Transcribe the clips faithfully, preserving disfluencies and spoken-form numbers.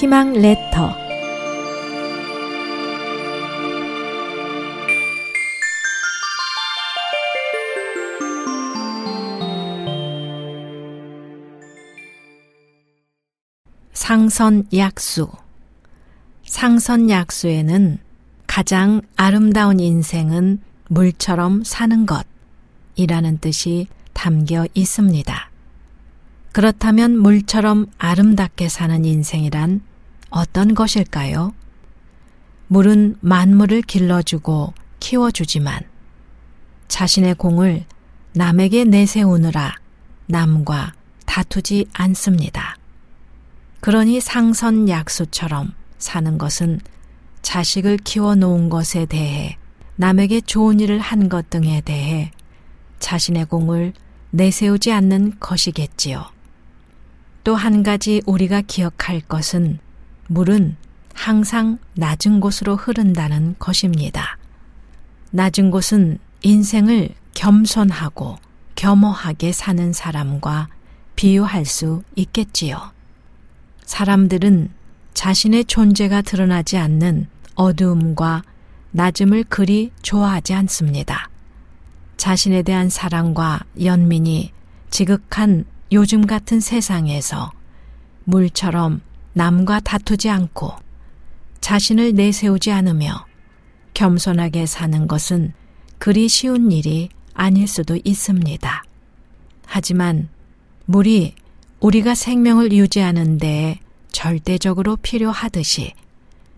희망 레터 상선약수 상선약수에는 가장 아름다운 인생은 물처럼 사는 것이라는 뜻이 담겨 있습니다. 그렇다면 물처럼 아름답게 사는 인생이란 어떤 것일까요? 물은 만물을 길러주고 키워주지만 자신의 공을 남에게 내세우느라 남과 다투지 않습니다. 그러니 상선약수처럼 사는 것은 자식을 키워놓은 것에 대해 남에게 좋은 일을 한 것 등에 대해 자신의 공을 내세우지 않는 것이겠지요. 또 한 가지 우리가 기억할 것은 물은 항상 낮은 곳으로 흐른다는 것입니다. 낮은 곳은 인생을 겸손하고 겸허하게 사는 사람과 비유할 수 있겠지요. 사람들은 자신의 존재가 드러나지 않는 어두움과 낮음을 그리 좋아하지 않습니다. 자신에 대한 사랑과 연민이 지극한 요즘 같은 세상에서 물처럼 남과 다투지 않고 자신을 내세우지 않으며 겸손하게 사는 것은 그리 쉬운 일이 아닐 수도 있습니다. 하지만 물이 우리가 생명을 유지하는 데에 절대적으로 필요하듯이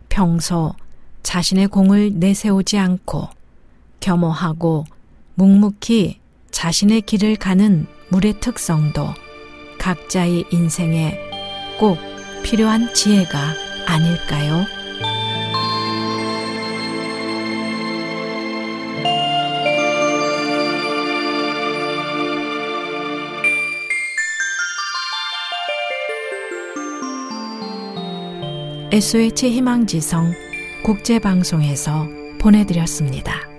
평소 자신의 공을 내세우지 않고 겸허하고 묵묵히 자신의 길을 가는 물의 특성도 각자의 인생에 꼭 필요한 지혜가 아닐까요? 에스오에이치 희망지성 국제방송에서 보내드렸습니다.